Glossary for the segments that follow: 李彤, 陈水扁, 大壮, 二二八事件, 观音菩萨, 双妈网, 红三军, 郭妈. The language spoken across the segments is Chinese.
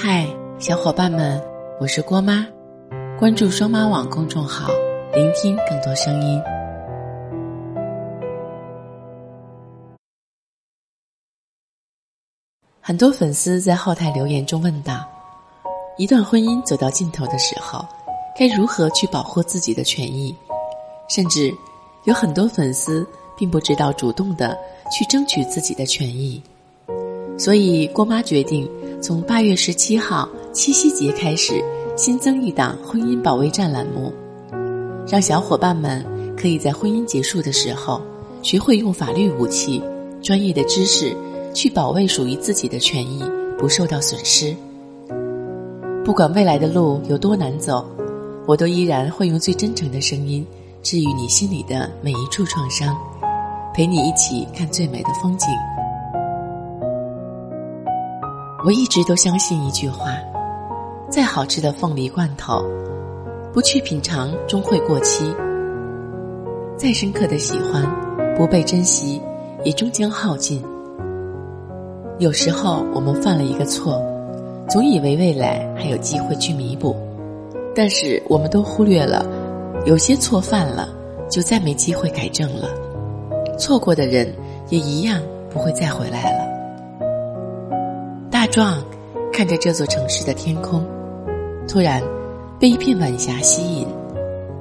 嗨，小伙伴们，我是郭妈，关注双妈网公众号，聆听更多声音。很多粉丝在后台留言中问道，一段婚姻走到尽头的时候，该如何去保护自己的权益？甚至有很多粉丝并不知道主动的去争取自己的权益。所以郭妈决定从8月17号七夕节开始，新增一档婚姻保卫战栏目，让小伙伴们可以在婚姻结束的时候学会用法律武器、专业的知识去保卫属于自己的权益不受到损失。不管未来的路有多难走，我都依然会用最真诚的声音治愈你心里的每一处创伤，陪你一起看最美的风景。我一直都相信一句话，再好吃的凤梨罐头，不去品尝终会过期；再深刻的喜欢，不被珍惜也终将耗尽。有时候我们犯了一个错，总以为未来还有机会去弥补，但是我们都忽略了有些错犯了就再没机会改正了，错过的人也一样不会再回来了。大壮看着这座城市的天空，突然被一片晚霞吸引，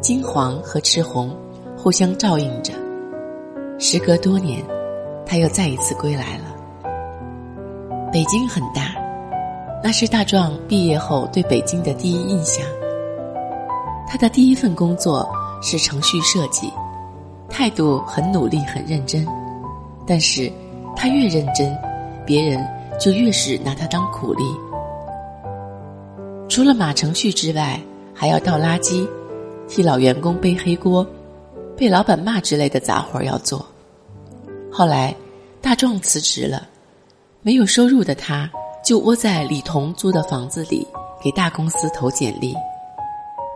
金黄和赤红互相照应着。时隔多年，他又再一次归来了。北京很大，那是大壮毕业后对北京的第一印象。他的第一份工作是程序设计，态度很努力很认真，但是他越认真，别人就越是拿他当苦力。除了码程序之外，还要倒垃圾、替老员工背黑锅、被老板骂之类的杂活要做。后来大壮辞职了，没有收入的他就窝在李彤租的房子里给大公司投简历。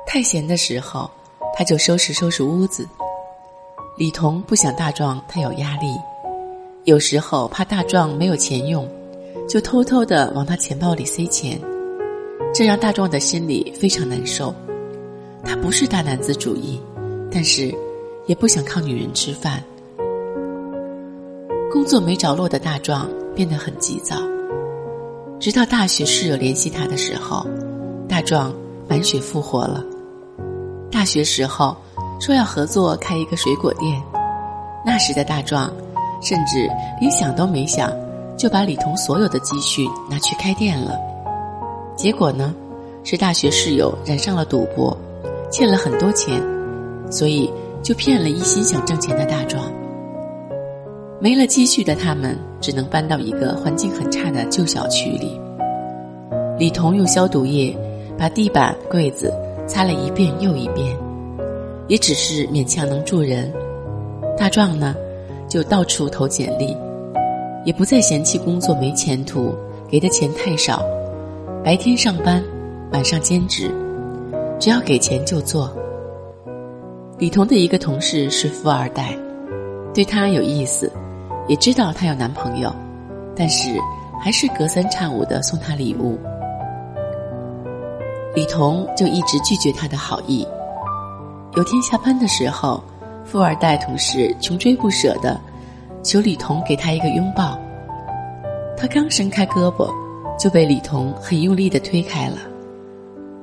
太闲的时候，他就收拾屋子。李彤不想大壮太有压力，有时候怕大壮没有钱用，就偷偷地往他钱包里塞钱，这让大壮的心里非常难受。他不是大男子主义，但是也不想靠女人吃饭。工作没着落的大壮变得很急躁，直到大学室友联系他的时候，大壮满血复活了。大学时候说要合作开一个水果店，那时的大壮甚至连想都没想，就把李彤所有的积蓄拿去开店了。结果呢，是大学室友染上了赌博，欠了很多钱，所以就骗了一心想挣钱的大壮。没了积蓄的他们只能搬到一个环境很差的旧小区里。李彤用消毒液把地板、柜子擦了一遍又一遍，也只是勉强能住人。大壮呢，就到处投简历，也不再嫌弃工作没前途，给的钱太少，白天上班，晚上兼职，只要给钱就做。李彤的一个同事是富二代，对他有意思，也知道他有男朋友，但是还是隔三差五的送他礼物。李彤就一直拒绝他的好意。有天下班的时候，富二代同事穷追不舍的求李彤给他一个拥抱，他刚伸开胳膊就被李彤很用力的推开了。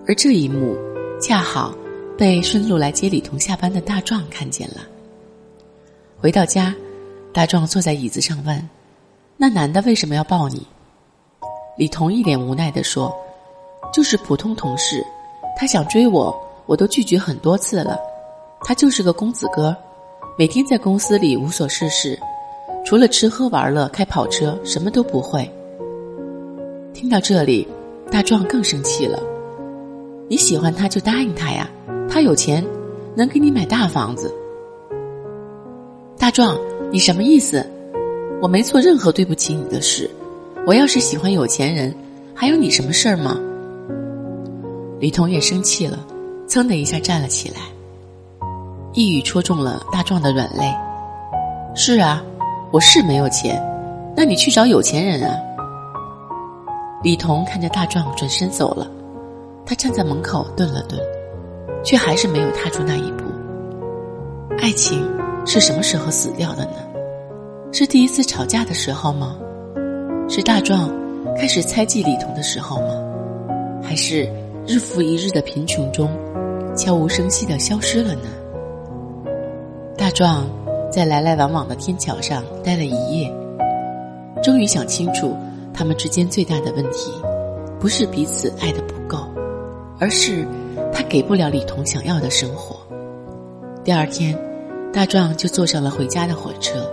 而这一幕恰好被顺路来接李彤下班的大壮看见了。回到家，大壮坐在椅子上问，那男的为什么要抱你？李彤一脸无奈地说，就是普通同事，他想追我，我都拒绝很多次了。他就是个公子哥，每天在公司里无所事事，除了吃喝玩乐、开跑车，什么都不会。听到这里，大壮更生气了，你喜欢他就答应他呀，他有钱，能给你买大房子。大壮，你什么意思？我没做任何对不起你的事，我要是喜欢有钱人，还有你什么事儿吗？李彤也生气了，噌的一下站了起来。一语戳中了大壮的软肋，是啊，我是没有钱，那你去找有钱人啊。李彤看着大壮转身走了，他站在门口顿了顿，却还是没有踏出那一步。爱情是什么时候死掉的呢？是第一次吵架的时候吗？是大壮开始猜忌李彤的时候吗？还是日复一日的贫穷中悄无声息地消失了呢？大壮在来来往往的天桥上待了一夜，终于想清楚，他们之间最大的问题不是彼此爱得不够，而是他给不了李彤想要的生活。第二天，大壮就坐上了回家的火车，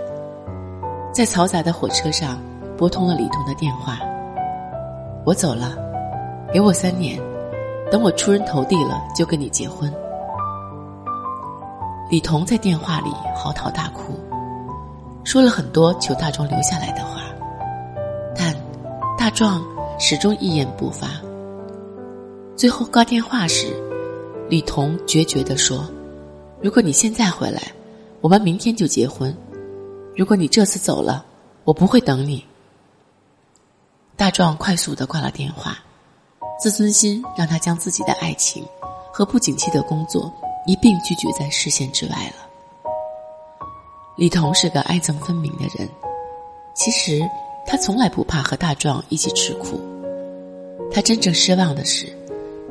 在嘈杂的火车上拨通了李彤的电话。我走了，给我3年，等我出人头地了就跟你结婚。李彤在电话里嚎啕大哭，说了很多求大壮留下来的话，但大壮始终一言不发。最后挂电话时，李彤决绝地说，如果你现在回来，我们明天就结婚，如果你这次走了，我不会等你。大壮快速地挂了电话，自尊心让他将自己的爱情和不景气的工作一并拒绝在视线之外了。李彤是个爱憎分明的人，其实他从来不怕和大壮一起吃苦。他真正失望的是，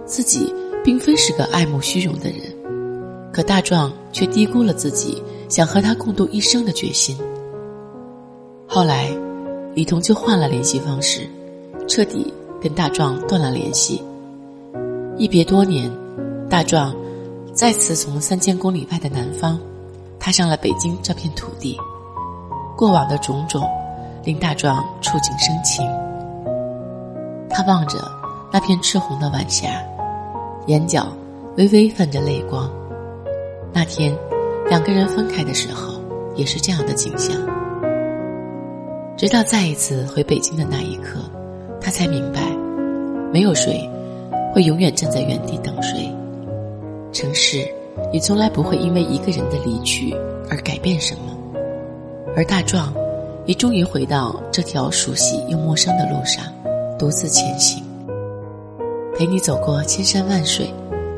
自己并非是个爱慕虚荣的人，可大壮却低估了自己想和他共度一生的决心。后来李彤就换了联系方式，彻底跟大壮断了联系。一别多年，大壮再次从3000公里外的南方踏上了北京这片土地。过往的种种令大壮触景生情，他望着那片赤红的晚霞，眼角微微泛着泪光。那天两个人分开的时候也是这样的景象。直到再一次回北京的那一刻，他才明白，没有谁会永远站在原地等谁。城市也从来不会因为一个人的离去而改变什么，而大壮也终于回到这条熟悉又陌生的路上，独自前行，陪你走过千山万水，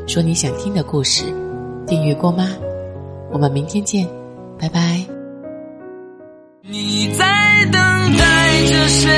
说你想听的故事。订阅郭妈，我们明天见，拜拜。你在等待着谁？